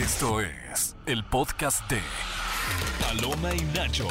Esto es el podcast de Paloma y Nacho.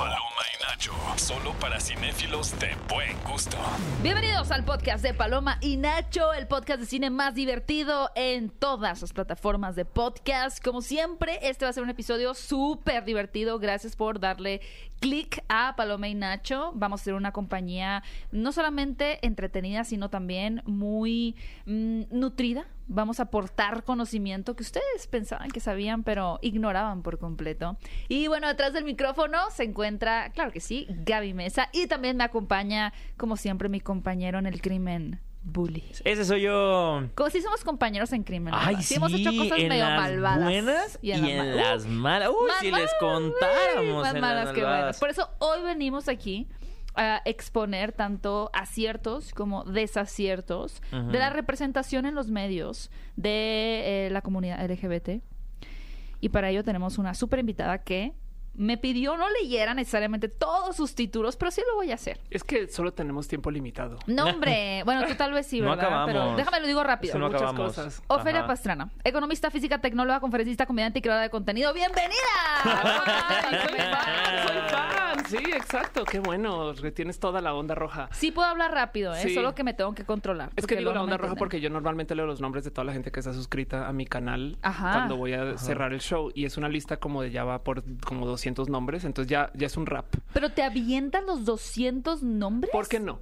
Solo para cinéfilos de buen gusto. Bienvenidos al podcast de Paloma y Nacho, el podcast de cine más divertido en todas las plataformas de podcast. Como siempre, este va a ser un episodio súper divertido. Gracias por darle click a Paloma y Nacho. Vamos a ser una compañía no solamente entretenida, sino también muy nutrida. Vamos a aportar conocimiento que ustedes pensaban que sabían, pero ignoraban por completo. Y bueno, detrás del micrófono se encuentra, claro que sí, Gaby Mesa. Y también me acompaña, como siempre, mi compañero en el crimen, Bully. Ese soy yo. Como si somos compañeros en crimen. Ay, sí, hemos hecho cosas medio malvadas. Buenas y en las malas. Uy, si les contáramos. Más malas que buenas. Por eso hoy venimos aquí a exponer tanto aciertos como desaciertos de la representación en los medios de la comunidad LGBT. Y para ello tenemos una súper invitada que me pidió no leyera necesariamente todos sus títulos, pero sí lo voy a hacer. Es que solo tenemos tiempo limitado. No, hombre. Bueno, tú tal vez sí, ¿verdad? No acabamos. Pero déjame lo digo rápido. No muchas acabamos. Cosas. Ofelia Pastrana, economista, física, tecnóloga, conferencista, comediante y creadora de contenido. ¡Bienvenida! ¡Soy fan! Sí, exacto. Qué bueno. Retienes toda la onda roja. Sí puedo hablar rápido, ¿eh? Sí. Solo que me tengo que controlar. Es que digo la onda roja porque yo normalmente leo los nombres de toda la gente que está suscrita a mi canal cuando voy a cerrar el show. Y es una lista como de ya va por como 200 nombres, entonces ya es un rap. ¿Pero te avientan los 200 nombres? ¿Por qué no?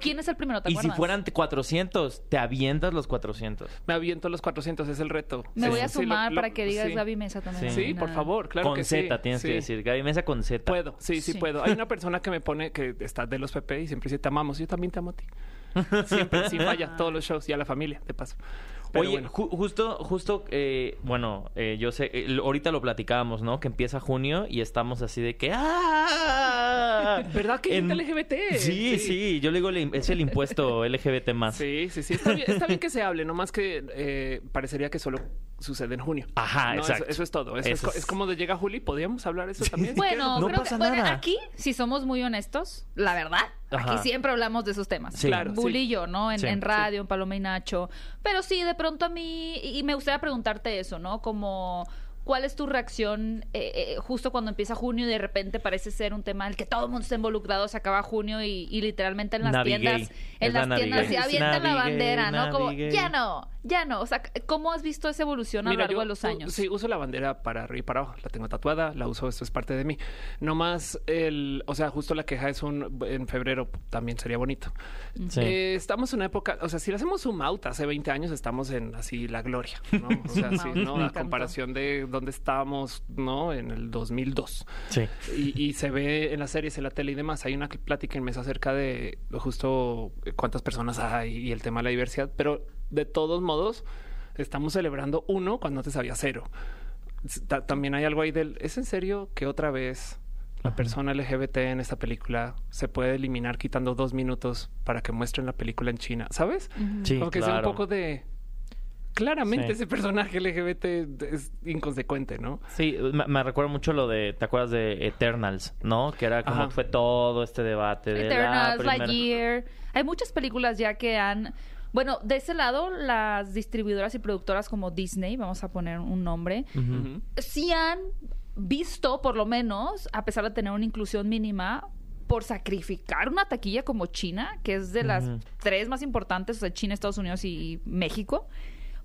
¿Quién es el primero? ¿Te acuerdas? Y si fueran 400, ¿te avientas los 400? Me aviento los 400, es el reto. Me voy a sumar para que digas Gaby Mesa también. Sí, sí, por favor, claro con que Z, sí. Con Z tienes que decir, Gaby Mesa con Z. Puedo, sí puedo. Hay una persona que me pone que está de los PP y siempre dice, te amamos, yo también te amo a ti. Siempre, sin falla, todos los shows y a la familia, de paso. Pero oye, bueno. Justo, yo sé, ahorita lo platicábamos, ¿no? Que empieza junio y estamos así de que ¡ah! ¿Verdad que es LGBT? Sí, yo le digo, es el impuesto LGBT más. Sí, está bien que se hable, nomás que parecería que solo sucede en junio. Ajá, no, exacto. Eso es todo. Es como de llega Juli, ¿podríamos hablar eso también? Bueno, no creo pasa que, nada. Bueno, aquí, si somos muy honestos, la verdad, aquí siempre hablamos de esos temas. Sí. Claro, Bully y yo, ¿no? En radio, en Paloma y Nacho. Pero sí, de pronto a mí, y me gustaría preguntarte eso, ¿no? Como, ¿cuál es tu reacción justo cuando empieza junio y de repente parece ser un tema en el que todo el mundo está involucrado, se acaba junio y literalmente en las tiendas, se avienta la bandera, ¿no? Como, ya no. O sea, ¿cómo has visto esa evolución a lo largo de los años? Sí, uso la bandera para arriba y para abajo. La tengo tatuada, la uso, esto es parte de mí. No más o sea, justo la queja es en febrero también sería bonito. Sí. Estamos en una época, o sea, si le hacemos zoom out, hace 20 años estamos en así la gloria, ¿no? O sea, sí, ¿no? A comparación de donde estábamos, ¿no? En el 2002. Sí. Y se ve en las series, en la tele y demás. Hay una plática en mesa acerca de justo cuántas personas hay y el tema de la diversidad, pero de todos modos estamos celebrando uno cuando antes había cero. También hay algo ahí del ¿es en serio que otra vez la persona LGBT en esta película se puede eliminar quitando 2 minutos para que muestren la película en China? ¿Sabes? Sí, como que claro. Es un poco de claramente ese personaje LGBT es inconsecuente, ¿no? Sí, me recuerda mucho lo de, ¿te acuerdas de Eternals, no? Que era como fue todo este debate de Eternals, Lightyear. Hay muchas películas ya que han... Bueno, de ese lado, las distribuidoras y productoras como Disney, vamos a poner un nombre, sí han visto, por lo menos, a pesar de tener una inclusión mínima, por sacrificar una taquilla como China, que es de las 3 más importantes, o sea, China, Estados Unidos y México,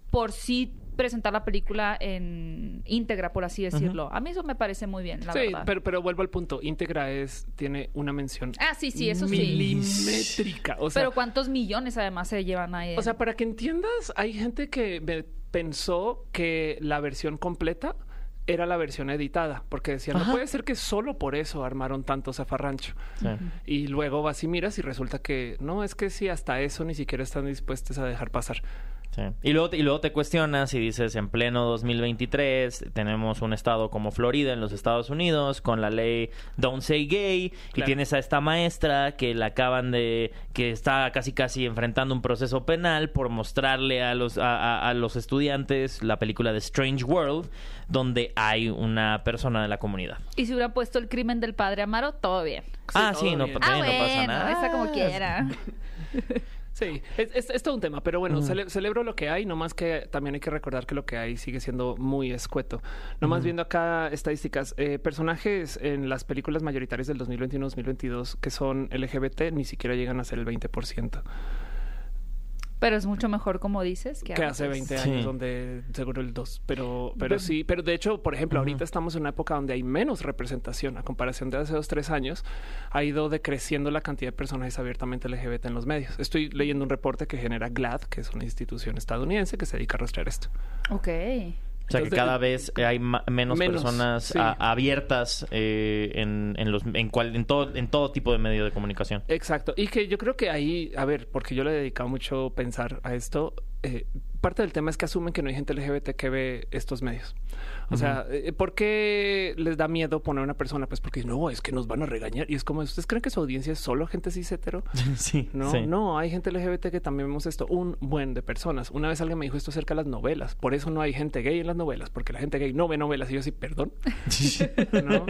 por sí presentar la película en íntegra, por así decirlo. A mí eso me parece muy bien, la verdad. Sí, pero vuelvo al punto. Íntegra tiene una mención eso milimétrica. Sí. O sea, pero ¿cuántos millones además se llevan ahí? O sea, para que entiendas, hay gente que pensó que la versión completa era la versión editada, porque decían, no puede ser que solo por eso armaron tanto zafarrancho. Sí. Y luego vas y miras y resulta que, no, es que sí, hasta eso ni siquiera están dispuestos a dejar pasar. Sí. Y luego te cuestionas y dices, en pleno 2023 tenemos un estado como Florida en los Estados Unidos con la ley Don't Say Gay, claro. Y tienes a esta maestra que la acaban de que está casi enfrentando un proceso penal por mostrarle a los estudiantes la película de Strange World, donde hay una persona de la comunidad. Y si hubiera puesto El crimen del padre Amaro, todo bien. Sí, todo bien. No pasa nada. Está como quiera. Sí, es todo un tema, pero bueno, celebro lo que hay, no más que también hay que recordar que lo que hay sigue siendo muy escueto. No más viendo acá estadísticas, personajes en las películas mayoritarias del 2021-2022 que son LGBT ni siquiera llegan a ser el 20%. Pero es mucho mejor, como dices, que hace 20 años, donde seguro el 2. Pero sí, pero de hecho, por ejemplo, ahorita estamos en una época donde hay menos representación. A comparación de hace 2-3 años, ha ido decreciendo la cantidad de personajes abiertamente LGBT en los medios. Estoy leyendo un reporte que genera GLAAD, que es una institución estadounidense que se dedica a rastrear esto. Ok. O sea, entonces, que cada vez hay menos personas abiertas en todo tipo de medio de comunicación. Exacto. Y que yo creo que ahí, a ver, porque yo le he dedicado mucho pensar a esto, parte del tema es que asumen que no hay gente LGBT que ve estos medios. O sea, ¿por qué les da miedo poner a una persona? Pues porque no, es que nos van a regañar. Y es como, ¿ustedes creen que su audiencia es solo gente cis hetero? Sí. No, no, hay gente LGBT que también vemos esto. Un buen de personas. Una vez alguien me dijo esto acerca de las novelas. Por eso no hay gente gay en las novelas, porque la gente gay no ve novelas. Y yo así, ¿perdón? ¿No?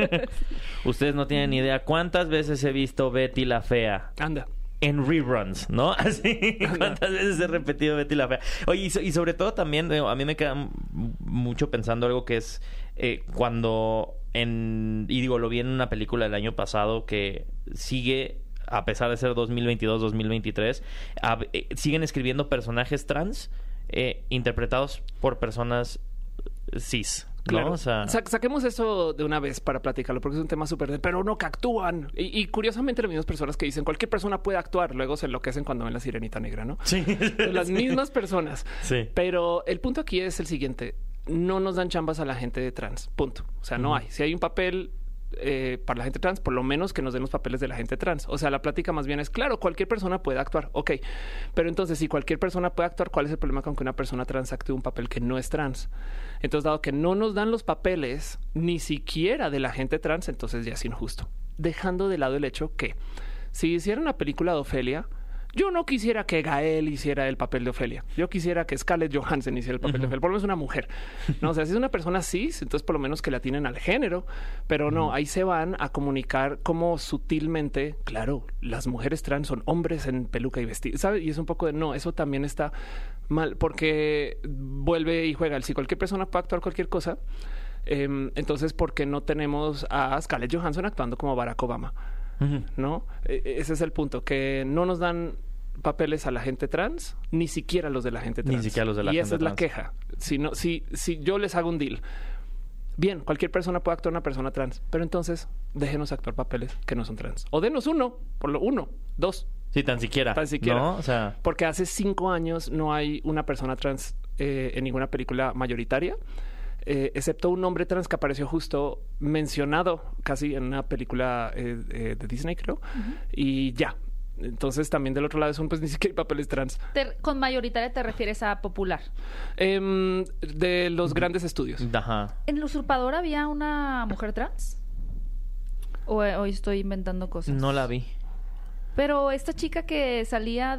Ustedes no tienen ni idea cuántas veces he visto Betty la Fea. Anda. En reruns, ¿no? Así, ¿cuántas veces he repetido Betty la Fea? Oye, y sobre todo también, digo, a mí me queda mucho pensando algo que es cuando y digo, lo vi en una película del año pasado que sigue, a pesar de ser 2022, 2023, siguen escribiendo personajes trans interpretados por personas cis. Claro. Saquemos eso de una vez para platicarlo, porque es un tema súper... Pero no, que actúan. Y curiosamente las mismas personas que dicen cualquier persona puede actuar, luego se enloquecen cuando ven La Sirenita Negra, ¿no? Sí. Las mismas personas. Sí. Pero el punto aquí es el siguiente. No nos dan chambas a la gente de trans. Punto. O sea, no hay. Si hay un papel... para la gente trans, por lo menos que nos den los papeles de la gente trans. O sea, la plática más bien es, claro, cualquier persona puede actuar, ok. Pero entonces, si cualquier persona puede actuar, ¿cuál es el problema con que una persona trans actúe un papel que no es trans? Entonces, dado que no nos dan los papeles ni siquiera de la gente trans, entonces ya es injusto. Dejando de lado el hecho que si hiciera una película de Ofelia, yo no quisiera que Gael hiciera el papel de Ofelia. Yo quisiera que Scarlett Johansson hiciera el papel de Ofelia. Por lo menos una mujer. No, o sea, si es una persona cis, entonces por lo menos que la tienen al género. Pero no, ahí se van a comunicar como sutilmente, claro, las mujeres trans son hombres en peluca y vestido, ¿sabes? Y es un poco de, no, eso también está mal, porque vuelve y juega el si cualquier persona puede actuar cualquier cosa. Entonces, ¿por qué no tenemos a Scarlett Johansson actuando como Barack Obama? ¿No? Ese es el punto, que no nos dan papeles a la gente trans, ni siquiera los de la gente trans. Ni siquiera los de la gente trans. Y esa es la queja. Si yo les hago un deal, bien, cualquier persona puede actuar una persona trans, pero entonces déjenos actuar papeles que no son trans. O denos uno, por lo 1, 2. Sí, tan siquiera. Tan siquiera. ¿No? O sea... Porque hace 5 años no hay una persona trans en ninguna película mayoritaria. Excepto un hombre trans que apareció justo mencionado casi en una película de Disney, creo, y ya. Entonces también del otro lado son pues ni siquiera hay papeles trans. ¿Con mayoritaria te refieres a popular? De los grandes estudios. Ajá. ¿En La Usurpadora había una mujer trans? ¿O hoy estoy inventando cosas? No la vi. Pero esta chica que salía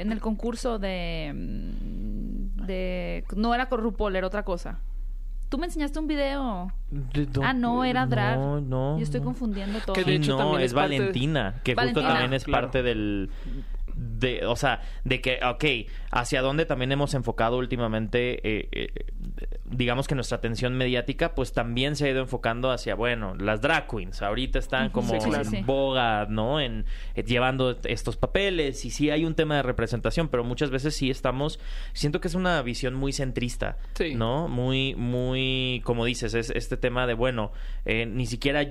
en el concurso de no era con RuPaul, era otra cosa. Tú me enseñaste un video. No, era drag. No. Yo estoy confundiendo todo. Que de hecho no, es Valentina. Que Valentina. Justo también es parte del... o sea, de que, ok, hacia dónde también hemos enfocado últimamente, digamos que nuestra atención mediática, pues también se ha ido enfocando hacia, bueno, las drag queens. Ahorita están como en boga, ¿no? Llevando estos papeles. Y sí hay un tema de representación, pero muchas veces sí estamos... Siento que es una visión muy centrista, ¿no? Muy, muy, como dices, es este tema de, bueno, ni siquiera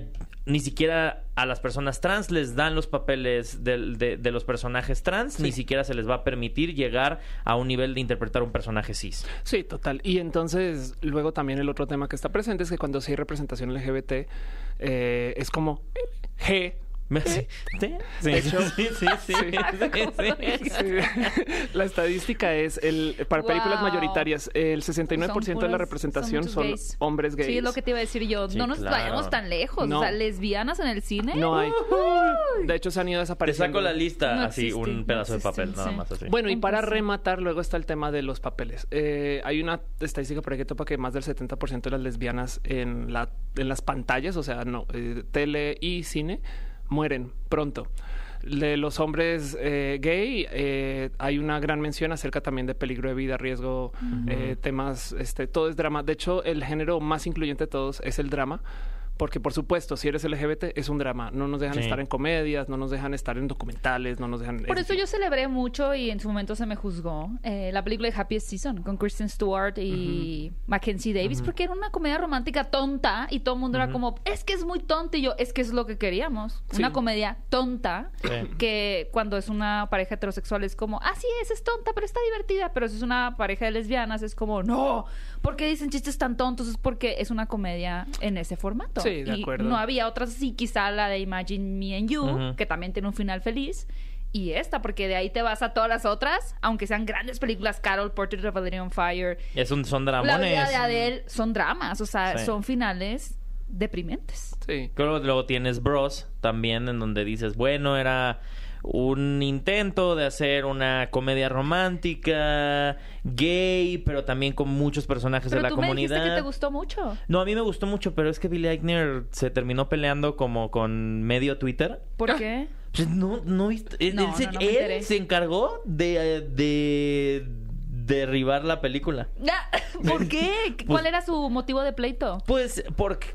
a las personas trans les dan los papeles de los personajes trans, ni siquiera se les va a permitir llegar a un nivel de interpretar un personaje cis. Sí, total. Y entonces, luego también el otro tema que está presente es que cuando sí hay representación LGBT, es como G. La estadística es para películas mayoritarias el 69% de la representación son hombres gays. Sí, es lo que te iba a decir yo. No nos vayamos tan lejos. No. O sea, lesbianas en el cine. No hay. De hecho, se han ido desapareciendo. Te saco la lista, así un pedazo de papel, nada más así. Bueno, y para rematar, luego está el tema de los papeles. Hay una estadística por ahí que topa que más del 70% de las lesbianas en las pantallas, o sea, tele y cine, mueren pronto. de los hombres gay, hay una gran mención acerca también de peligro de vida, riesgo, uh-huh. Temas, todo es drama. De hecho, el género más incluyente de todos es el drama. Porque, por supuesto, si eres LGBT, es un drama. No nos dejan estar en comedias, no nos dejan estar en documentales, no nos dejan... Por eso yo celebré mucho, y en su momento se me juzgó, la película de Happiest Season con Kristen Stewart y uh-huh. Mackenzie Davis, uh-huh. porque era una comedia romántica tonta y todo el mundo uh-huh. era como, es que es muy tonta, y yo, es que es lo que queríamos. Sí. Una comedia tonta, sí. que cuando es una pareja heterosexual es como, así es tonta, pero está divertida. Pero si es una pareja de lesbianas es como, no, ¿por qué dicen chistes tan tontos? Es porque es una comedia en ese formato. Sí, de acuerdo. Y no había otras así, quizá la de Imagine Me and You, uh-huh. que también tiene un final feliz, y esta, porque de ahí te vas a todas las otras, aunque sean grandes películas, Carol, Portrait of a Lady on Fire. Son dramones. La vida de Adele son dramas, o sea, sí. son finales deprimentes. Sí. Luego tienes Bros también, en donde dices, bueno, era un intento de hacer una comedia romántica gay, pero también con muchos personajes de la comunidad. Pero tú me dijiste que te gustó mucho. No, a mí me gustó mucho, pero es que Billy Eichner se terminó peleando como con medio Twitter. ¿Por qué? Pues no viste. Él se encargó de derribar la película. ¿Por qué? ¿Cuál era su motivo de pleito? Pues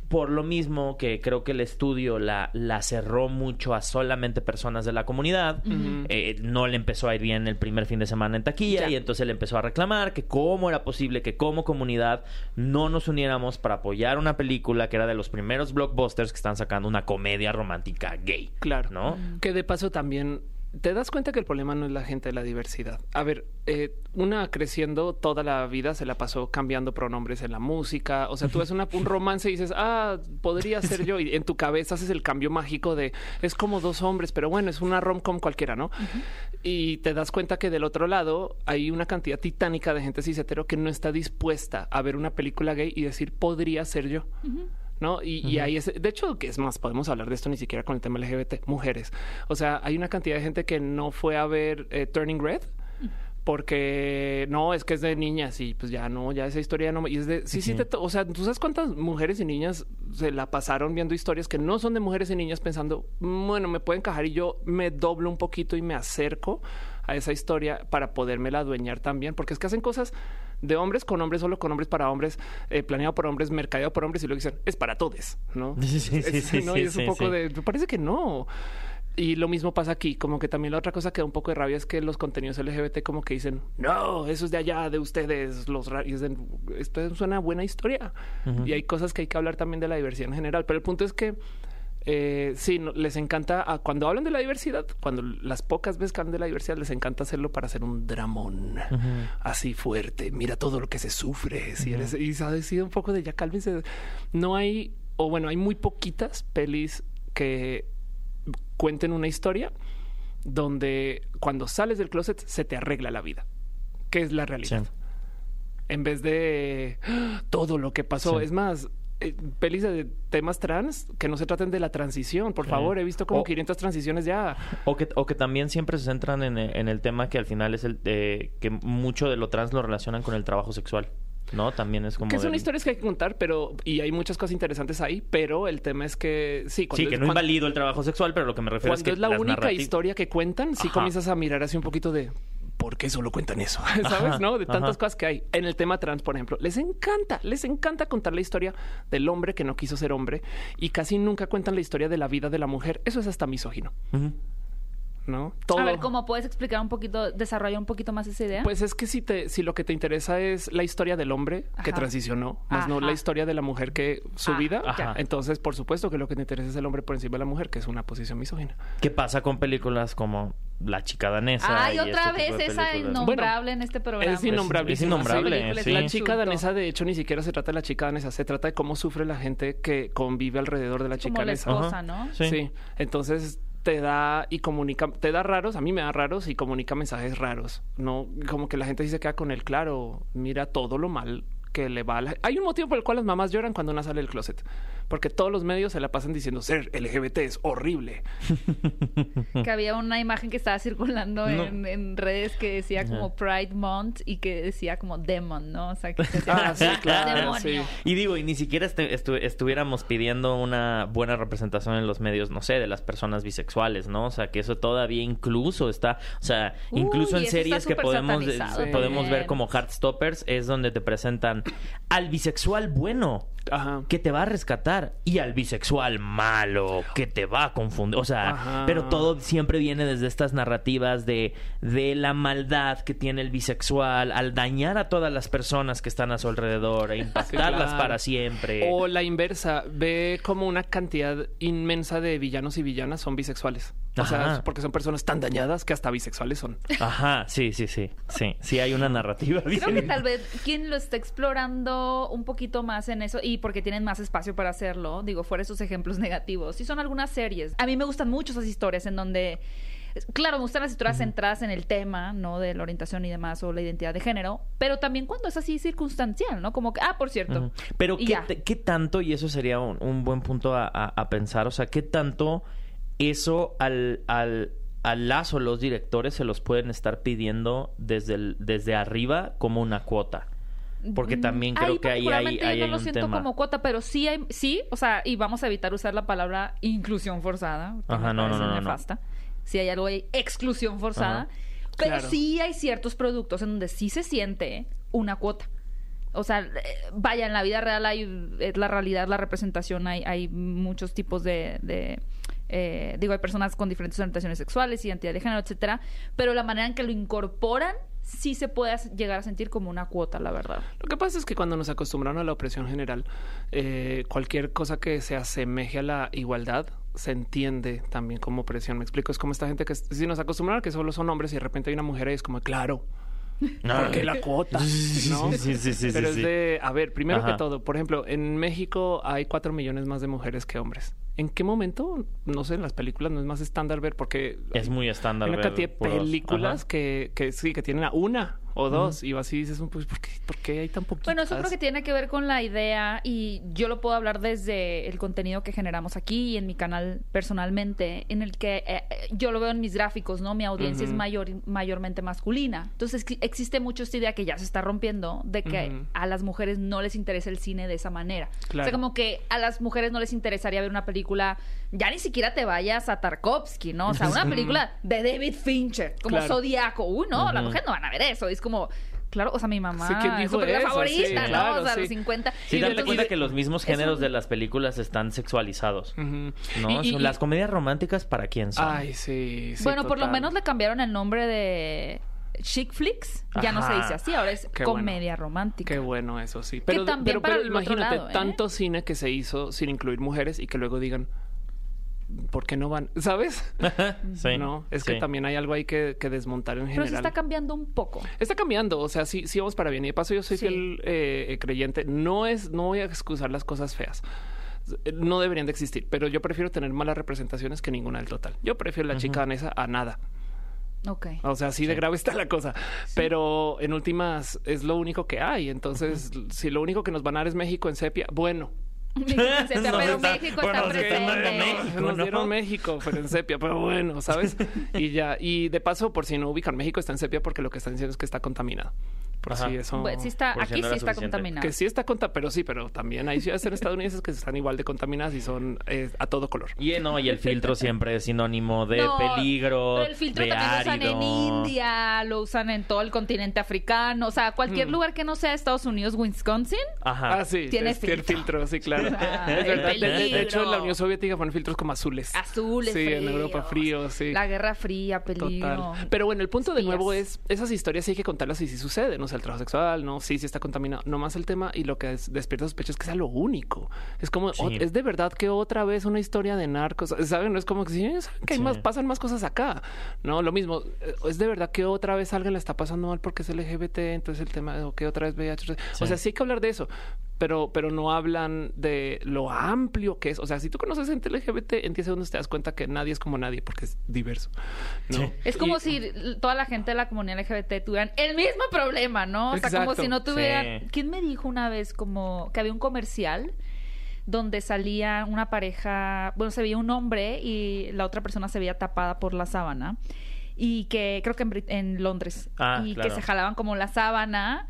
por lo mismo que creo que el estudio la cerró mucho a solamente personas de la comunidad. Uh-huh. No le empezó a ir bien el primer fin de semana en taquilla, y entonces le empezó a reclamar que cómo era posible que como comunidad no nos uniéramos para apoyar una película que era de los primeros blockbusters que están sacando una comedia romántica gay. Claro. ¿No? Uh-huh. Que de paso también... Te das cuenta que el problema no es la gente de la diversidad. A ver, una creciendo toda la vida se la pasó cambiando pronombres en la música. O sea, tú ves un romance y dices, podría ser yo. Y en tu cabeza haces el cambio mágico de, es como dos hombres, pero bueno, es una rom-com cualquiera, ¿no? Uh-huh. Y te das cuenta que del otro lado hay una cantidad titánica de gente cis-hetero que no está dispuesta a ver una película gay y decir, podría ser yo. Uh-huh. ¿No? Y uh-huh. ahí es, de hecho, que es más, podemos hablar de esto ni siquiera con el tema LGBT, mujeres. O sea, hay una cantidad de gente que no fue a ver Turning Red porque no, es que es de niñas y pues ya esa historia no. Y es de, sí, uh-huh. O sea, ¿tú sabes cuántas mujeres y niñas se la pasaron viendo historias que no son de mujeres y niñas pensando, bueno, me puede encajar y yo me doblo un poquito y me acerco a esa historia para podérmela adueñar también? Porque es que hacen cosas de hombres con hombres, solo con hombres, para hombres, planeado por hombres, mercadeado por hombres, y luego dicen, es para todes, ¿no? Es un poco de... Parece que no. Y lo mismo pasa aquí, como que también la otra cosa que da un poco de rabia es que los contenidos LGBT como que dicen, no, eso es de allá, de ustedes, esto es una buena historia. Uh-huh. Y hay cosas que hay que hablar también de la diversidad en general, pero el punto es que les encanta, cuando hablan de la diversidad, cuando las pocas veces que hablan de la diversidad, les encanta hacerlo para hacer un dramón uh-huh. así fuerte, mira todo lo que se sufre, uh-huh. Y se ha decidido un poco de ya cálmense. No hay, o bueno, hay muy poquitas pelis que cuenten una historia donde cuando sales del closet se te arregla la vida, que es la realidad, sí. en vez de todo lo que pasó, sí. Es más, pelis de temas trans que no se traten de la transición, por favor, he visto como 500 transiciones ya. O que también siempre se centran en el tema que al final es el que mucho de lo trans lo relacionan con el trabajo sexual, ¿no? También es como... Que son historias que hay que contar, pero... Y hay muchas cosas interesantes ahí, pero el tema es que... Sí, que no invalido el trabajo sexual, pero lo que me refiero es que... Cuando es la única historia que cuentan, sí comienzas a mirar así un poquito de... ¿Por qué solo cuentan eso? ¿Sabes? ¿No? De tantas cosas que hay. En el tema trans, por ejemplo, les encanta contar la historia del hombre que no quiso ser hombre, y casi nunca cuentan la historia de la vida de la mujer. Eso es hasta misógino. Uh-huh. ¿No? Todo. A ver, ¿cómo puedes explicar un poquito, desarrollar un poquito más esa idea? Pues es que si lo que te interesa es la historia del hombre que transicionó, más no la historia de la mujer que su vida, entonces por supuesto que lo que te interesa es el hombre por encima de la mujer, que es una posición misógina. ¿Qué pasa con películas como La Chica Danesa? Ay, otra vez esa innombrable, bueno, en este programa. Es innombrable. Sí. La Chica Danesa, de hecho, ni siquiera se trata de la chica danesa, se trata de cómo sufre la gente que convive alrededor de la chica danesa. Como la esposa, ¿no? Sí. Entonces... a mí me da raros y comunica mensajes raros, ¿no? Como que la gente sí se queda con él, claro, mira todo lo mal que le va a la... Hay un motivo por el cual las mamás lloran cuando una sale del closet, porque todos los medios se la pasan diciendo ser LGBT es horrible. Que había una imagen que estaba circulando en redes que decía como Pride Month y que decía como Demon, ¿no? O sea, que se decía demonio. Y digo, y ni siquiera estuviéramos pidiendo una buena representación en los medios, no sé, de las personas bisexuales, ¿no? O sea, que eso todavía incluso está, o sea, incluso en series que podemos ver como Heartstoppers, es donde te presentan al bisexual bueno, ajá, que te va a rescatar, y al bisexual malo que te va a confundir, o sea, ajá, pero todo siempre viene desde estas narrativas de la maldad que tiene el bisexual al dañar a todas las personas que están a su alrededor e impactarlas para siempre. O la inversa, ve como una cantidad inmensa de villanos y villanas son bisexuales. O ajá, sea, porque son personas tan dañadas que hasta bisexuales son. Ajá, sí. Sí hay una narrativa. Creo que tal vez quien lo está explorando un poquito más en eso, y porque tienen más espacio para hacerlo, digo, fuera esos ejemplos negativos. Y son algunas series. A mí me gustan mucho esas historias en donde... Claro, me gustan las historias centradas en el tema, ¿no? De la orientación y demás, o la identidad de género, pero también cuando es así circunstancial, ¿no? Como que, por cierto. Pero ¿qué tanto, y eso sería un buen punto a pensar, o sea, ¿qué tanto eso a las o los directores se los pueden estar pidiendo desde arriba como una cuota? Porque también creo que ahí hay un tema. Yo no lo siento como cuota, pero sí, o sea, y vamos a evitar usar la palabra inclusión forzada. Ajá, no, nefasta. Si hay algo de exclusión forzada. Ajá, pero claro, sí hay ciertos productos en donde sí se siente una cuota. O sea, vaya, en la vida real es la realidad, la representación. Hay muchos tipos de hay personas con diferentes orientaciones sexuales, identidad de género, etcétera. Pero la manera en que lo incorporan sí se puede llegar a sentir como una cuota, la verdad. Lo que pasa es que cuando nos acostumbraron a la opresión general, cualquier cosa que se asemeje a la igualdad se entiende también como opresión. Me explico, es como esta gente que si nos acostumbraron a que solo son hombres y de repente hay una mujer y es como, claro, porque la cuota, ¿no? Sí. Pero es de, a ver, primero, ajá, que todo, por ejemplo, en México hay 4 millones más de mujeres que hombres. ¿En qué momento? No sé, en las películas no es más estándar ver, porque... Es muy estándar ver. Hay una cantidad de películas que sí, que tienen a una o dos, y así dices, pues, ¿por qué hay tan poquitas? Bueno, eso creo que tiene que ver con la idea, y yo lo puedo hablar desde el contenido que generamos aquí y en mi canal personalmente, en el que yo lo veo en mis gráficos, ¿no? Mi audiencia es mayormente masculina. Entonces existe mucho esta idea que ya se está rompiendo de que a las mujeres no les interesa el cine de esa manera. Claro. O sea, como que a las mujeres no les interesaría ver una película, ya ni siquiera te vayas a Tarkovsky, ¿no? O sea, una película de David Fincher, como Zodíaco. Las mujeres no van a ver eso. Es como, claro, o sea, mi mamá, es su película favorita, sí, ¿no? Claro, o sea, los 50. Sí, date cuenta que los mismos géneros de las películas están sexualizados, ¿no? Y las comedias románticas, ¿para quién son? Ay, sí, bueno, total. Por lo menos le cambiaron el nombre de... Chick Flicks, ya no se dice así, ahora es comedia romántica. Qué bueno, eso sí. Pero, pero imagínate, lado, tanto cine que se hizo sin incluir mujeres y que luego digan, ¿por qué no van? ¿Sabes? Sí, no, es que también hay algo ahí que desmontar en general. Pero se está cambiando un poco. Está cambiando, o sea, sí vamos para bien. Y de paso yo soy fiel creyente. No voy a excusar las cosas feas. No deberían de existir, pero yo prefiero tener malas representaciones que ninguna del total. Yo prefiero la chica danesa a nada. Okay. O sea, así de grave está la cosa. Sí. Pero en últimas es lo único que hay. Entonces, si lo único que nos van a dar es México en sepia, bueno. México en sepia, pero México está presente. Nos dieron México, pero en sepia, pero bueno, ¿sabes? Y ya. Y de paso, por si no ubican, México está en sepia porque lo que están diciendo es que está contaminado. Por si eso... Pues, aquí sí está contaminado. Que sí está contaminado, pero también hay ciudades en estadounidenses que están igual de contaminadas y son a todo color. Y el filtro siempre es sinónimo de peligro, pero el filtro también árido. Lo usan en India, lo usan en todo el continente africano. O sea, cualquier lugar que no sea Estados Unidos, Wisconsin, tiene filtro. Tiene filtro, sí, claro. Es verdad. De hecho, en la Unión Soviética ponen filtros como azules. Azules, sí, fríos. En Europa frío, sí. La Guerra Fría, peligro. Total. Pero bueno, el punto de nuevo es, esas historias sí hay que contarlas y sí suceden, ¿no? El trabajo sexual, no, sí está contaminado, nomás el tema, y lo que despierta sospecha es que sea lo único. Es como, es de verdad que otra vez una historia de narcos, ¿saben? No es como que, hay más, pasan más cosas acá, ¿no? Lo mismo, es de verdad que otra vez alguien la está pasando mal porque es LGBT, entonces el tema, que otra vez VIH, o sea, sí hay que hablar de eso, pero no hablan de lo amplio que es. O sea, si tú conoces gente LGBT, en 10 segundos te das cuenta que nadie es como nadie porque es diverso, ¿no? Sí. Es como si toda la gente de la comunidad LGBT tuvieran el mismo problema, ¿no? O sea, exacto, como si no tuvieran... Sí. ¿Quién me dijo una vez como que había un comercial donde salía una pareja... Bueno, se veía un hombre y la otra persona se veía tapada por la sábana. Y que creo que en Londres. Ah, y claro, que se jalaban como la sábana...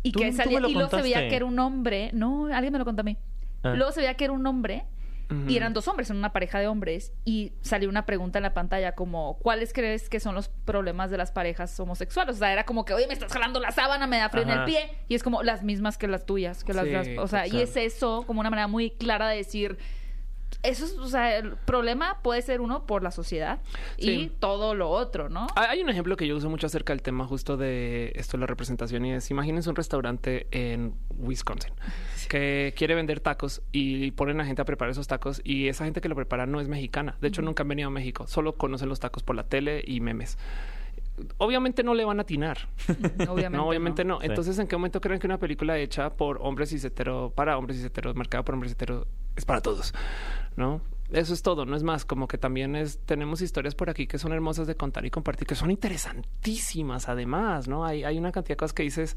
Y que salía y luego se veía que era un hombre. No, alguien me lo contó a mí. Ah. Luego se veía que era un hombre. Uh-huh. Y eran dos hombres, eran una pareja de hombres. Y salió una pregunta en la pantalla como... ¿Cuáles crees que son los problemas de las parejas homosexuales? O sea, era como que... Oye, me estás jalando la sábana, me da frío en el pie. Y es como las mismas que las tuyas. Que sí, las, o sea, exacto. Y es eso como una manera muy clara de decir... Eso es, o sea, el problema puede ser uno por la sociedad y todo lo otro, ¿no? Hay un ejemplo que yo uso mucho acerca del tema justo de esto, la representación, y es, imagínense un restaurante en Wisconsin que quiere vender tacos y ponen a gente a preparar esos tacos, y esa gente que lo prepara no es mexicana. De hecho, nunca han venido a México, solo conocen los tacos por la tele y memes. Obviamente no le van a atinar. Obviamente no. Entonces, ¿en qué momento creen que una película hecha por hombres y hetero, para hombres y heteros, marcada por hombres y heteros, es para todos, ¿no? Eso es todo, no es más. Como que también es, tenemos historias por aquí que son hermosas de contar y compartir, que son interesantísimas además, ¿no? Hay una cantidad de cosas que dices,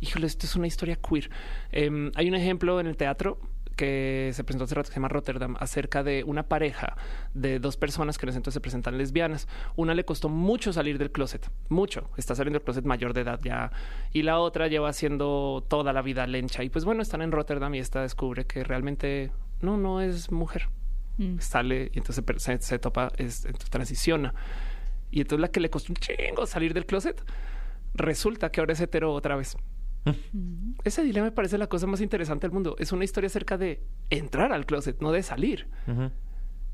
híjole, esto es una historia queer. Hay un ejemplo en el teatro que se presentó hace rato, que se llama Rotterdam, acerca de una pareja de dos personas que en ese entonces se presentan lesbianas. Una le costó mucho salir del closet, mucho. Está saliendo del closet mayor de edad ya. Y la otra lleva haciendo toda la vida lencha. Y pues bueno, están en Rotterdam y esta descubre que realmente no es mujer. Sale y entonces se topa, transiciona. Y entonces la que le costó un chingo salir del closet, resulta que ahora es hetero otra vez. Ese dilema me parece la cosa más interesante del mundo. Es una historia acerca de entrar al closet, no de salir.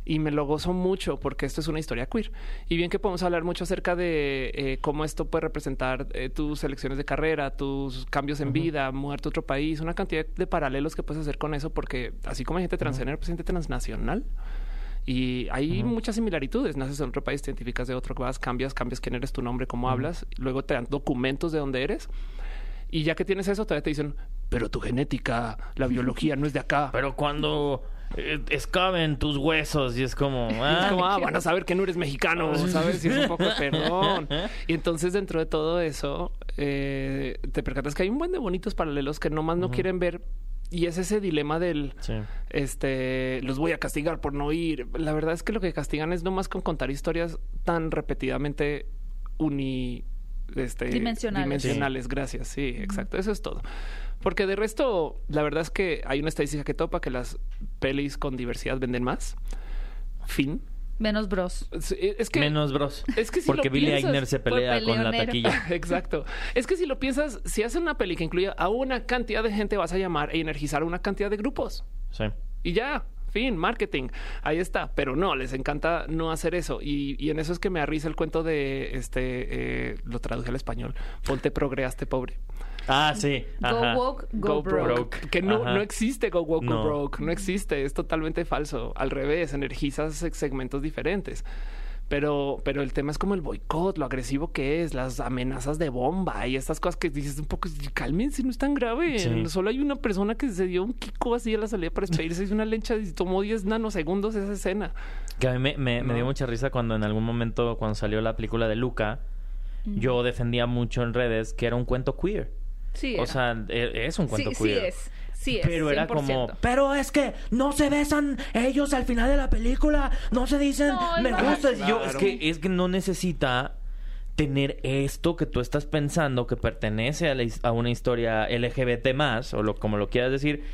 Y me lo gozo mucho porque esto es una historia queer. Y bien que podemos hablar mucho acerca de cómo esto puede representar tus elecciones de carrera, tus cambios en vida, mudarte a otro país, una cantidad de paralelos que puedes hacer con eso, porque así como hay gente transgénero, pues hay gente transnacional. Y hay muchas similaritudes. Naces en otro país, te identificas de otro, vas, cambias quién eres, tu nombre, cómo hablas, luego te dan documentos de dónde eres. Y ya que tienes eso, todavía te dicen, pero tu genética, la biología no es de acá. Pero cuando excaven tus huesos y es como... van a saber que no eres mexicano, ¿sabes? Y es un poco de perdón. Y entonces dentro de todo eso, te percatas que hay un buen de bonitos paralelos que nomás no quieren ver. Y es ese dilema del... Sí. Los voy a castigar por no ir. La verdad es que lo que castigan es nomás con contar historias tan repetidamente dimensionales. Gracias, sí, exacto, eso es todo. Porque de resto, la verdad es que hay una estadística que topa que las pelis con diversidad venden más. Fin. Menos Bros. Es que, menos Bros. Es que si porque Billy Eichner se pelea con la taquilla. Exacto. Es que si lo piensas, si haces una peli que incluya a una cantidad de gente, vas a llamar e energizar a una cantidad de grupos. Sí. Y ya. Fin, marketing, ahí está. Pero no, les encanta no hacer eso. Y en eso es que me arriesga el cuento de lo traduje al español. Ponte progreaste, pobre. Ah, sí. Ajá. Go woke, go broke. Que no existe go woke, go broke. No existe, es totalmente falso. Al revés, energizas segmentos diferentes. Pero el tema es como el boicot, lo agresivo que es, las amenazas de bomba y estas cosas que dices un poco, cálmense, no es tan grave. Sí. Solo hay una persona que se dio un kiko así a la salida para despedirse, hizo una lencha y tomó 10 nanosegundos esa escena. Que a mí me dio mucha risa cuando en algún momento, cuando salió la película de Luca, yo defendía mucho en redes que era un cuento queer. Sí. O sea, es un cuento queer. Sí, es. Sí, es, pero era 100%. Como, pero es que no se besan ellos al final de la película, no se dicen me gustas. Claro. Yo, es que no necesita tener esto que tú estás pensando que pertenece a una historia LGBT más, o como lo quieras decir,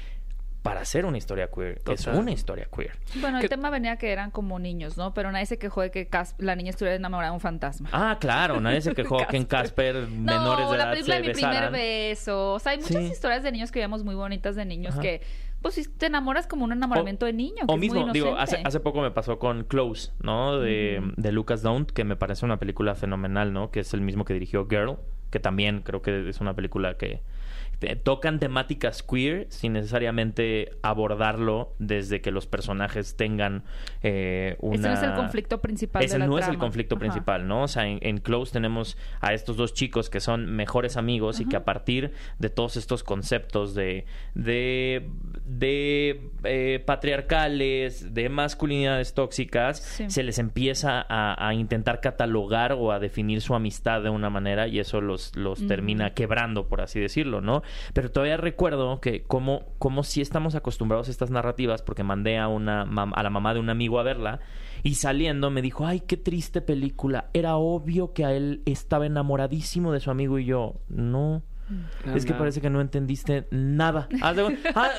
para ser una historia queer. Total. Es una historia queer. Bueno, el tema venía que eran como niños, ¿no? Pero nadie se quejó de que la niña estuviera enamorada de un fantasma. Ah, claro, nadie se quejó que en Casper menores de edad la película se de Mi besaran. Primer beso. O sea, hay muchas historias de niños que veíamos muy bonitas de niños que, pues, si te enamoras como un enamoramiento de niño. Que o es mismo, muy digo, hace poco me pasó con Close, ¿no? De Lucas Daunt, que me parece una película fenomenal, ¿no? Que es el mismo que dirigió Girl, que también creo que es una película que... Tocan temáticas queer sin necesariamente abordarlo desde que los personajes tengan una... Ese no es el conflicto principal de la trama. Ese no es el conflicto principal, ¿no? O sea, en Close tenemos a estos dos chicos que son mejores amigos y que a partir de todos estos conceptos de patriarcales, de masculinidades tóxicas, se les empieza a intentar catalogar o a definir su amistad de una manera, y eso los termina quebrando, por así decirlo, ¿no? Pero todavía recuerdo que como sí estamos acostumbrados a estas narrativas, porque mandé a la mamá de un amigo a verla, y saliendo me dijo: ay, qué triste película, era obvio que a él estaba enamoradísimo de su amigo. Y yo, no... es que parece que no entendiste nada.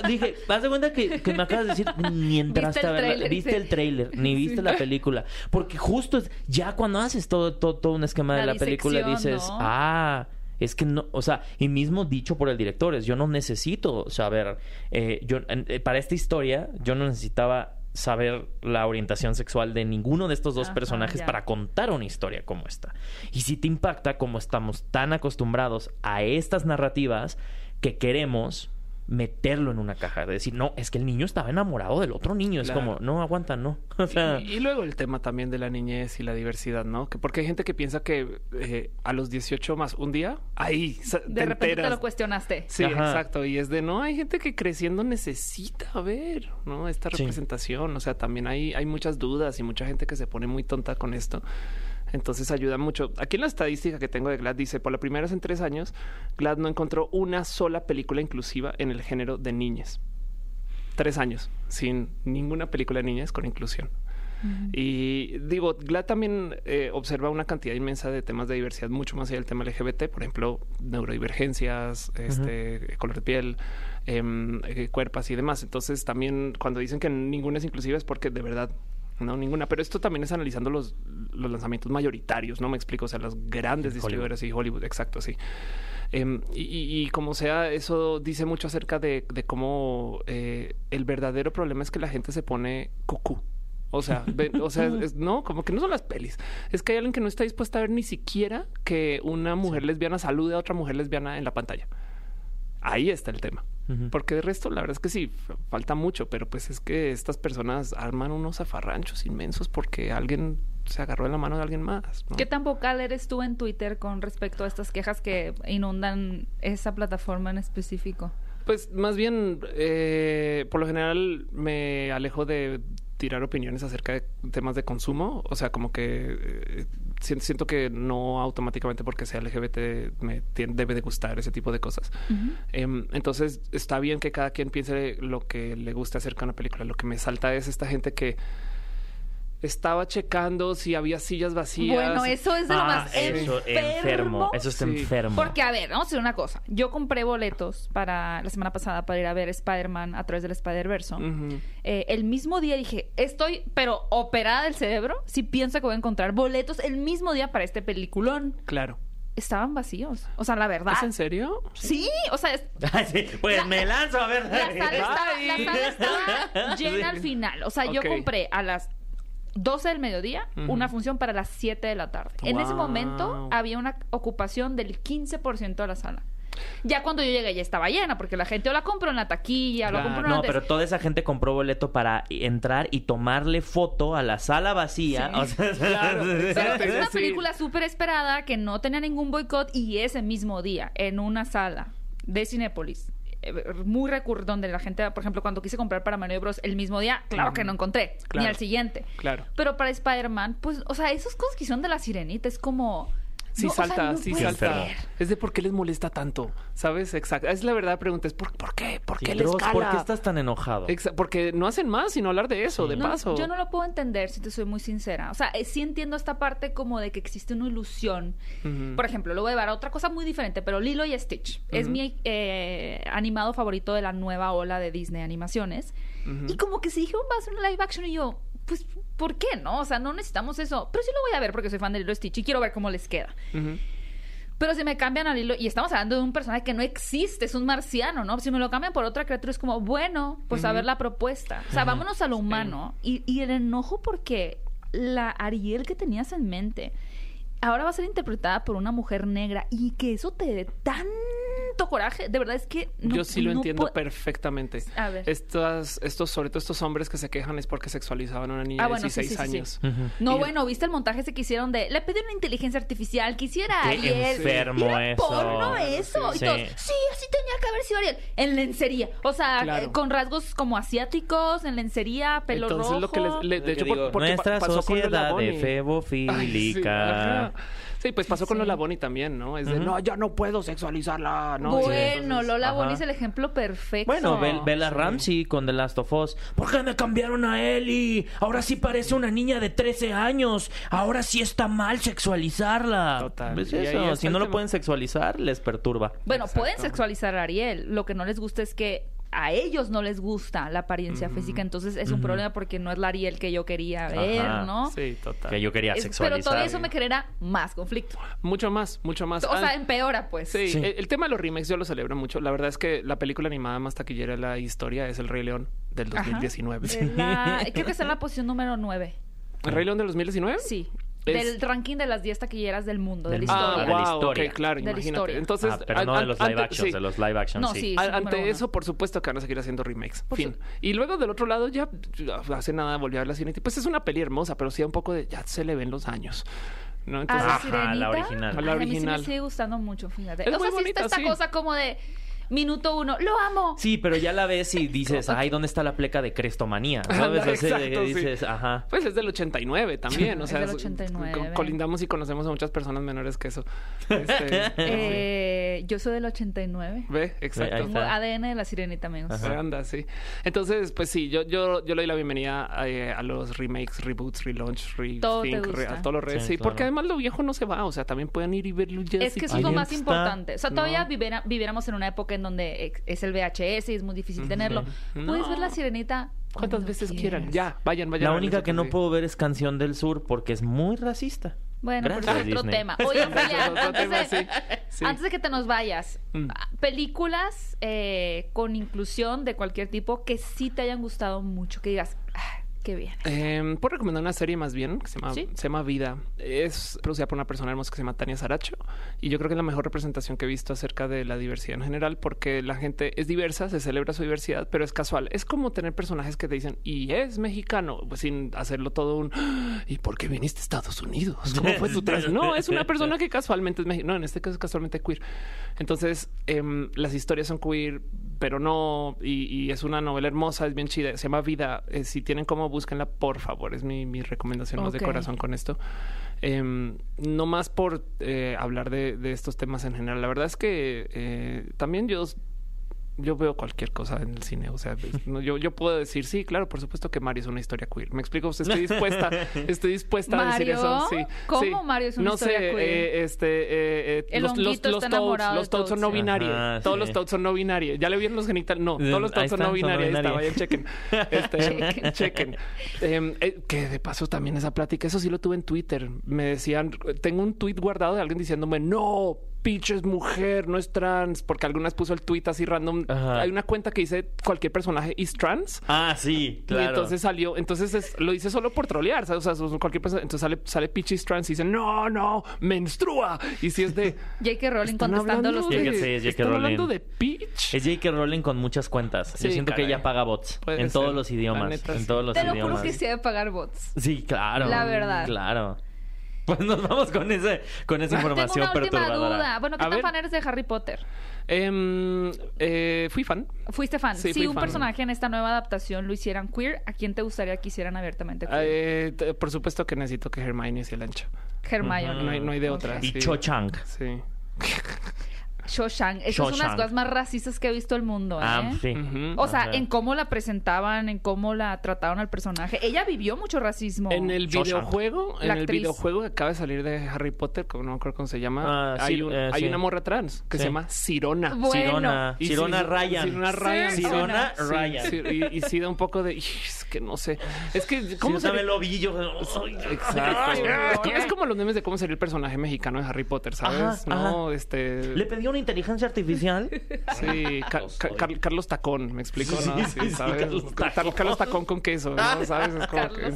Dije, haz de cuenta que me acabas de decir, ni entraste a verla, viste el tráiler, ni viste la película. Porque justo es, ya cuando haces todo un esquema de la película, dices, ¿no? Es que no, o sea, y mismo dicho por el director, yo no necesito saber, para esta historia, yo no necesitaba saber la orientación sexual de ninguno de estos dos personajes para contar una historia como esta. Y sí te impacta como estamos tan acostumbrados a estas narrativas que queremos meterlo en una caja, de decir, no, es que el niño estaba enamorado del otro niño, es como, no, aguanta, no. O sea... y luego el tema también de la niñez y la diversidad, ¿no? Porque hay gente que piensa que a los 18 más un día, ahí de repente enteras. Te lo cuestionaste. Sí, exacto, y es de, no, hay gente que creciendo necesita ver, ¿no? Esta representación, o sea, también hay muchas dudas y mucha gente que se pone muy tonta con esto. Entonces ayuda mucho. Aquí en la estadística que tengo de GLAAD dice, por la primera vez en 3 años, GLAAD no encontró una sola película inclusiva en el género de niñez. 3 años, sin ninguna película de niñez con inclusión. Y digo, GLAAD también observa una cantidad inmensa de temas de diversidad, mucho más allá del tema LGBT, por ejemplo, neurodivergencias, color de piel, cuerpos y demás. Entonces también cuando dicen que ninguna es inclusiva es porque de verdad... no, ninguna. Pero esto también es analizando los lanzamientos mayoritarios, ¿no? Me explico, o sea, las grandes distribuidoras y Hollywood, exacto, sí. Y como sea, eso dice mucho acerca de cómo el verdadero problema es que la gente se pone cucú. O sea, no, como que no son las pelis. Es que hay alguien que no está dispuesta a ver ni siquiera que una mujer lesbiana salude a otra mujer lesbiana en la pantalla. Ahí está el tema. Porque de resto, la verdad es que sí, falta mucho, pero pues es que estas personas arman unos zafarranchos inmensos porque alguien se agarró de la mano de alguien más, ¿no? ¿Qué tan vocal eres tú en Twitter con respecto a estas quejas que inundan esa plataforma en específico? Pues más bien, por lo general me alejo de tirar opiniones acerca de temas de consumo. O sea, como que siento que no automáticamente porque sea LGBT me debe de gustar ese tipo de cosas. Entonces está bien que cada quien piense lo que le gusta acerca de una película. Lo que me salta es esta gente que estaba checando si había sillas vacías. Bueno, eso es de lo más enfermo. Eso está enfermo. Porque, a ver, vamos a decir una cosa. Yo compré boletos para la semana pasada para ir a ver Spider-Man a través del Spider-Verse. El mismo día dije, estoy, pero operada del cerebro, si pienso que voy a encontrar boletos el mismo día para este peliculón. Claro. Estaban vacíos. O sea, la verdad. ¿Es en serio? Sí. O sea, pues me lanzo a ver. La sala estaba llena al final. O sea, yo compré a las 12 del mediodía, una función para las 7 de la tarde. En ese momento había una ocupación del 15% de la sala. Ya cuando yo llegué ya estaba llena, porque la gente o la compró en la taquilla, o la compró antes. Pero toda esa gente compró boleto para entrar y tomarle foto a la sala vacía. Sí. O sea, claro. Pero es una película súper esperada que no tenía ningún boicot, y ese mismo día, en una sala de Cinépolis muy recurrente, donde la gente, por ejemplo, cuando quise comprar para Mario Bros el mismo día, claro que no encontré, ni al siguiente. Pero para Spider-Man, pues, o sea, esas cosas que son de La Sirenita, es como... Sí, salta. Es de por qué les molesta tanto, ¿sabes? Exacto. Es la verdad, pregunta es ¿por qué? ¿Por qué les cala? ¿Por qué estás tan enojado? Porque no hacen más sino hablar de eso, de paso. Yo no lo puedo entender, si te soy muy sincera. O sea, sí entiendo esta parte como de que existe una ilusión. Por ejemplo, lo voy a llevar a otra cosa muy diferente, pero Lilo y Stitch es mi animado favorito de la nueva ola de Disney Animaciones. Y como que se dijeron, va a hacer una live action, y yo... pues, ¿por qué no? O sea, no necesitamos eso. Pero sí lo voy a ver porque soy fan de Lilo y Stitch y quiero ver cómo les queda. Pero si me cambian a Lilo, y estamos hablando de un personaje que no existe, es un marciano, ¿no? Si me lo cambian por otra criatura, es como, bueno, pues a ver la propuesta. O sea, vámonos a lo humano. Y el enojo porque la Ariel que tenías en mente ahora va a ser interpretada por una mujer negra, y que eso te dé tan tanto coraje, de verdad es que... No, yo sí lo entiendo perfectamente. A ver. Sobre todo estos hombres que se quejan es porque sexualizaban a una niña de 16 años. Sí. Uh-huh. No, bueno, ¿viste el montaje ese que hicieron de... Le pedí una inteligencia artificial que hiciera Ariel? ¡Qué enfermo eso! Porno eso. Sí, sí. Y todos, sí, así tenía que haber sido Ariel. En lencería. O sea, claro, con rasgos como asiáticos, en lencería, pelo rojo. Entonces lo que les... De hecho, porque nuestra sociedad de febofílica... Ay, sí, sí, pues pasó con Lola Bonnie también, ¿no? Es de, no, yo no puedo sexualizarla, ¿no? Bueno, entonces, Lola Bonnie es el ejemplo perfecto. Bueno, Bella Ramsey con The Last of Us. ¿Por qué me cambiaron a Ellie? Ahora sí parece una niña de 13 años. Ahora sí está mal sexualizarla. Total. ¿Ves eso? Si no lo pueden sexualizar, les perturba. Bueno, exacto, pueden sexualizar a Ariel. Lo que no les gusta es que a ellos no les gusta la apariencia física, entonces es un problema porque no es la Ariel que yo quería ver, ¿no? Sí, total. Que yo quería sexualizar. Pero todavía eso me genera más conflicto. Mucho más. O sea, empeora, pues. Sí. El tema de los remakes yo lo celebro mucho. La verdad es que la película animada más taquillera de la historia es El Rey León del 2019. Creo que está en la posición número 9. ¿El Rey León del 2019? Sí. Del ranking de las 10 taquilleras del mundo, de la historia. Ah, wow, okay, claro, imagínate. Entonces, pero no de los live actions, de los live actions, sí. Sí, ante eso, por supuesto que van a seguir haciendo remakes. Fin. Y luego, del otro lado, ya hace nada volví a ver La Sirenita. Pues es una peli hermosa, pero sí un poco de... Ya se le ven los años, ¿no? Entonces, la original. A mí sí me sigue gustando mucho, fíjate. Es o sea, sí bonita, está esta cosa como de... Minuto 1, ¡lo amo! Sí, pero ya la ves y dices, ay, ¿dónde está la pleca de Crestomanía? ¿Sabes? Exacto, dices, ajá. Pues es del 89 también, o sea, es del 89. Colindamos y conocemos a muchas personas menores que eso. Yo soy del 89. Ve, exacto. Como ADN de La Sirenita, amigos. Anda, sí. Entonces, pues sí, yo le doy la bienvenida a los remakes, reboots, relaunch, a todos los redes. Sí, porque además lo viejo no se va, o sea, también pueden ir y verlo ya. Es que eso es lo más importante. O sea, todavía viviéramos en una época en donde es el VHS y es muy difícil tenerlo. Puedes ver La Sirenita cuantas veces quieran. Ya, vayan. La única que no puedo ver es Canción del Sur porque es muy racista. Bueno, gracias, pero es otro tema. Oye, Ofelia, antes de que te nos vayas, películas con inclusión de cualquier tipo que sí te hayan gustado mucho, que digas... Qué bien. Puedo recomendar una serie más bien que se llama Vida. Es producida por una persona hermosa que se llama Tania Saracho y yo creo que es la mejor representación que he visto acerca de la diversidad en general, porque la gente es diversa, se celebra su diversidad, pero es casual. Es como tener personajes que te dicen y es mexicano, pues sin hacerlo todo un ¿y por qué viniste a Estados Unidos? ¿Cómo fue tu tras? No, es una persona que casualmente es mexicana. No, en este caso es casualmente queer. Entonces, las historias son queer, pero no, y es una novela hermosa, es bien chida. Se llama Vida. Si tienen como búsquenla, por favor. Es mi recomendación más de corazón con esto. No más por hablar de estos temas en general. La verdad es que también yo veo cualquier cosa en el cine. O sea, yo puedo decir, sí, claro, por supuesto que Mario es una historia queer. ¿Me explico? Estoy dispuesta a decir eso. Sí. ¿Cómo Mario es una historia queer? No sé, los touts son no binarios. Todos los touts son no binarios. ¿Ya le vieron los genitales? No, todos los touts son no binarios. Ahí está, vayan, chequen. Chequen. Que de paso también esa plática, eso sí lo tuve en Twitter. Me decían, tengo un tweet guardado de alguien diciéndome, no, Picho es mujer, no es trans, porque algunas puso el tweet así random. Ajá. Hay una cuenta que dice cualquier personaje es trans. Ah, sí, claro. Y entonces salió, lo hice solo por trolear, ¿sabes? O sea, cualquier persona, entonces sale Picho es trans y dice, no, menstrua. Y si es de... J.K. Rowling contestando los tweets. Están hablando de Peach. Es J.K. Rowling con muchas cuentas. Sí, yo siento que ella paga bots en todos los idiomas. Neta, en todos los idiomas. Te lo juro que sí debe pagar bots. Sí, claro. La verdad. Claro. Pues nos vamos con esa información perturbadora. Tengo una última duda. Bueno, ¿qué tan fan eres de Harry Potter? Fui fan. ¿Fuiste fan? Sí, si un personaje en esta nueva adaptación lo hicieran queer, ¿a quién te gustaría que hicieran abiertamente queer? Por supuesto que necesito que Hermione sea el ancho. Hermione. No hay de otra. Y Cho Chang. Sí. Shawshank. Esas son las cosas más racistas que he visto el mundo, ¿eh? Sí. O sea, en cómo la presentaban, en cómo la trataron al personaje. Ella vivió mucho racismo. En el videojuego, que acaba de salir de Harry Potter, como no me acuerdo cómo se llama, hay una morra trans que se llama Sirona. Bueno. Sirona Ryan. Sirona Ryan. Y sí da un poco de... que no sé. Es que, ¿cómo se ve el ovillo? Exacto. Es como los memes de cómo sería el personaje mexicano de Harry Potter, ¿sabes? No, le pedí una inteligencia artificial. Sí, Carlos Tacón, ¿me explico? Sí, ¿sabes? Carlos Tacón con queso, ¿no? ¿Sabes? Es como que...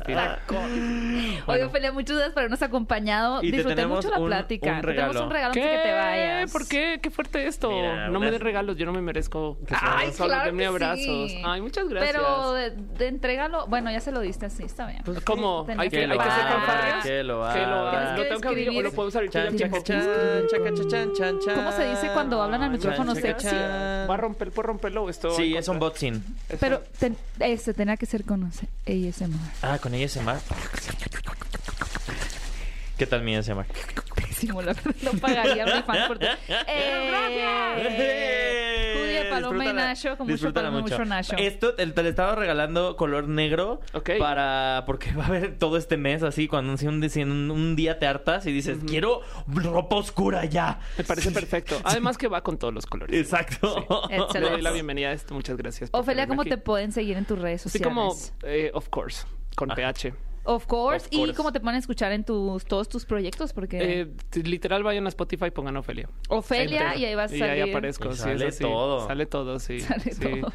Oye, Ofelia, muchas gracias por habernos acompañado. Disfruté mucho la plática. Tenemos un regalo antes que te vayas. ¿Por qué? Qué fuerte esto. No me den regalos, yo no me merezco. Ay, claro que abrazos. Ay, muchas gracias. Pero de entregalo, bueno, ya se lo diste así, está bien. Pues, ¿cómo? Hay que hacer fanfarrias. Que lo haga. Lo tengo que abrir o lo puedo usar. ¿Cómo se dice cuando hablan al micrófono sexy? Va a romper, puedo romperlo. Sí, es un boxing. Pero tenía que ser con ASMR. Ah, con ASMR. ¿Qué tal mi ASMR? Pésimo, la verdad, no pagaría mi fan por ti. Judía, Paloma y Nacho, con mucho Paloma, mucho Nacho. Esto te le estaba regalando color negro, okay, para porque va a haber todo este mes así, cuando un día te hartas y dices, quiero ropa oscura ya. Me parece perfecto. Además que va con todos los colores. Exacto. Sí. Le doy la bienvenida a esto, muchas gracias. Ofelia, ¿cómo te pueden seguir en tus redes sociales? Sí, como, of course, con PH. Of course. ¿Y cómo te pueden escuchar en todos tus proyectos? Porque literal, vayan a Spotify y pongan Ofelia. Ofelia, y ahí vas a salir. Y ahí aparezco. Sí, sale todo. Sale todo, sí. Sale todo.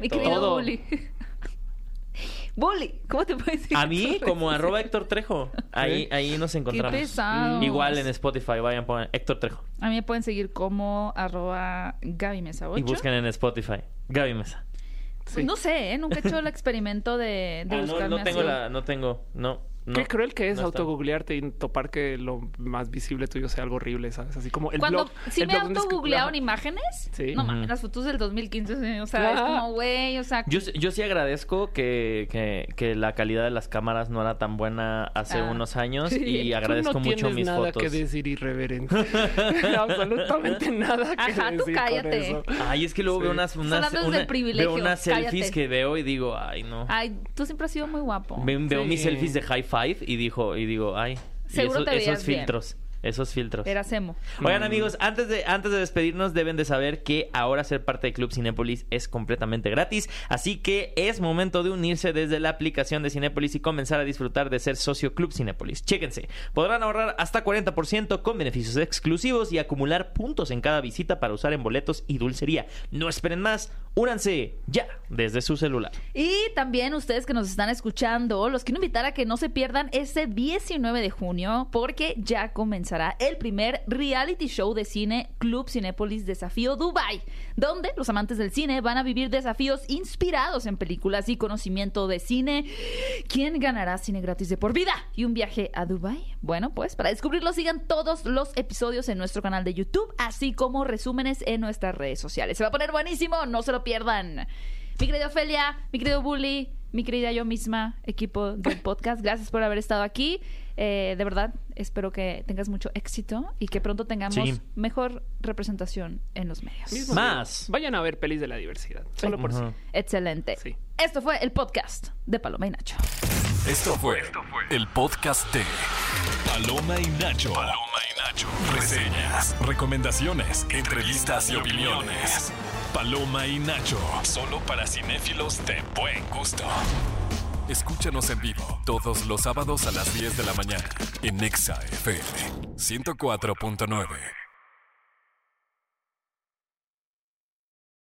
Mi querido Bully. Bully, ¿cómo te puedes seguir? A mí, como @ Héctor Trejo. Ahí nos encontramos. Qué pesado. Igual en Spotify, vayan, pongan Héctor Trejo. A mí me pueden seguir como @ Gaby Mesa 8. Y busquen en Spotify Gaby Mesa. Sí. No sé, nunca he hecho el experimento de buscarme así. No, qué cruel que es autogooglearte y topar que lo más visible tuyo sea algo horrible, ¿sabes? Así como el blog. Si me autogooglearon imágenes, sí. No mames, las fotos del 2015, o sea, es como, güey, o sea... Yo sí agradezco que la calidad de las cámaras no era tan buena hace unos años, sí, y agradezco mucho mis fotos. No tienes nada que decir, irreverente. Absolutamente nada que decir. Ajá, tú cállate. Ay, es que luego veo unas selfies que veo y digo, ay, no. Ay, tú siempre has sido muy guapo. Veo mis selfies de high five y digo, ay, seguro te veías bien. Esos filtros. Era emo. Oigan, amigos, antes de despedirnos, deben de saber que ahora ser parte de Club Cinépolis es completamente gratis, así que es momento de unirse desde la aplicación de Cinépolis y comenzar a disfrutar de ser socio Club Cinépolis. Chéquense, podrán ahorrar hasta 40% con beneficios exclusivos y acumular puntos en cada visita para usar en boletos y dulcería. No esperen más, únanse ya desde su celular. Y también ustedes que nos están escuchando, los quiero invitar a que no se pierdan este 19 de junio, porque ya comenzó el primer reality show de cine Club Cinépolis Desafío Dubai, donde los amantes del cine van a vivir desafíos inspirados en películas y conocimiento de cine. ¿Quién ganará cine gratis de por vida y un viaje a Dubai? Bueno, pues para descubrirlo sigan todos los episodios en nuestro canal de YouTube, así como resúmenes en nuestras redes sociales. Se va a poner buenísimo, no se lo pierdan. Mi querida Ofelia, mi querido Bully, mi querida yo misma, equipo del podcast, gracias por haber estado aquí. De verdad, espero que tengas mucho éxito y que pronto tengamos mejor representación en los medios. Más. Vayan a ver pelis de la diversidad. Solo por eso. Excelente. Sí. Esto fue el podcast de Paloma y Nacho. Esto fue el podcast de Paloma y Nacho. Paloma y Nacho. Reseñas, recomendaciones, entrevistas y opiniones. Paloma y Nacho. Solo para cinéfilos de buen gusto. Escúchanos en vivo todos los sábados a las 10 de la mañana en Nexa FM 104.9.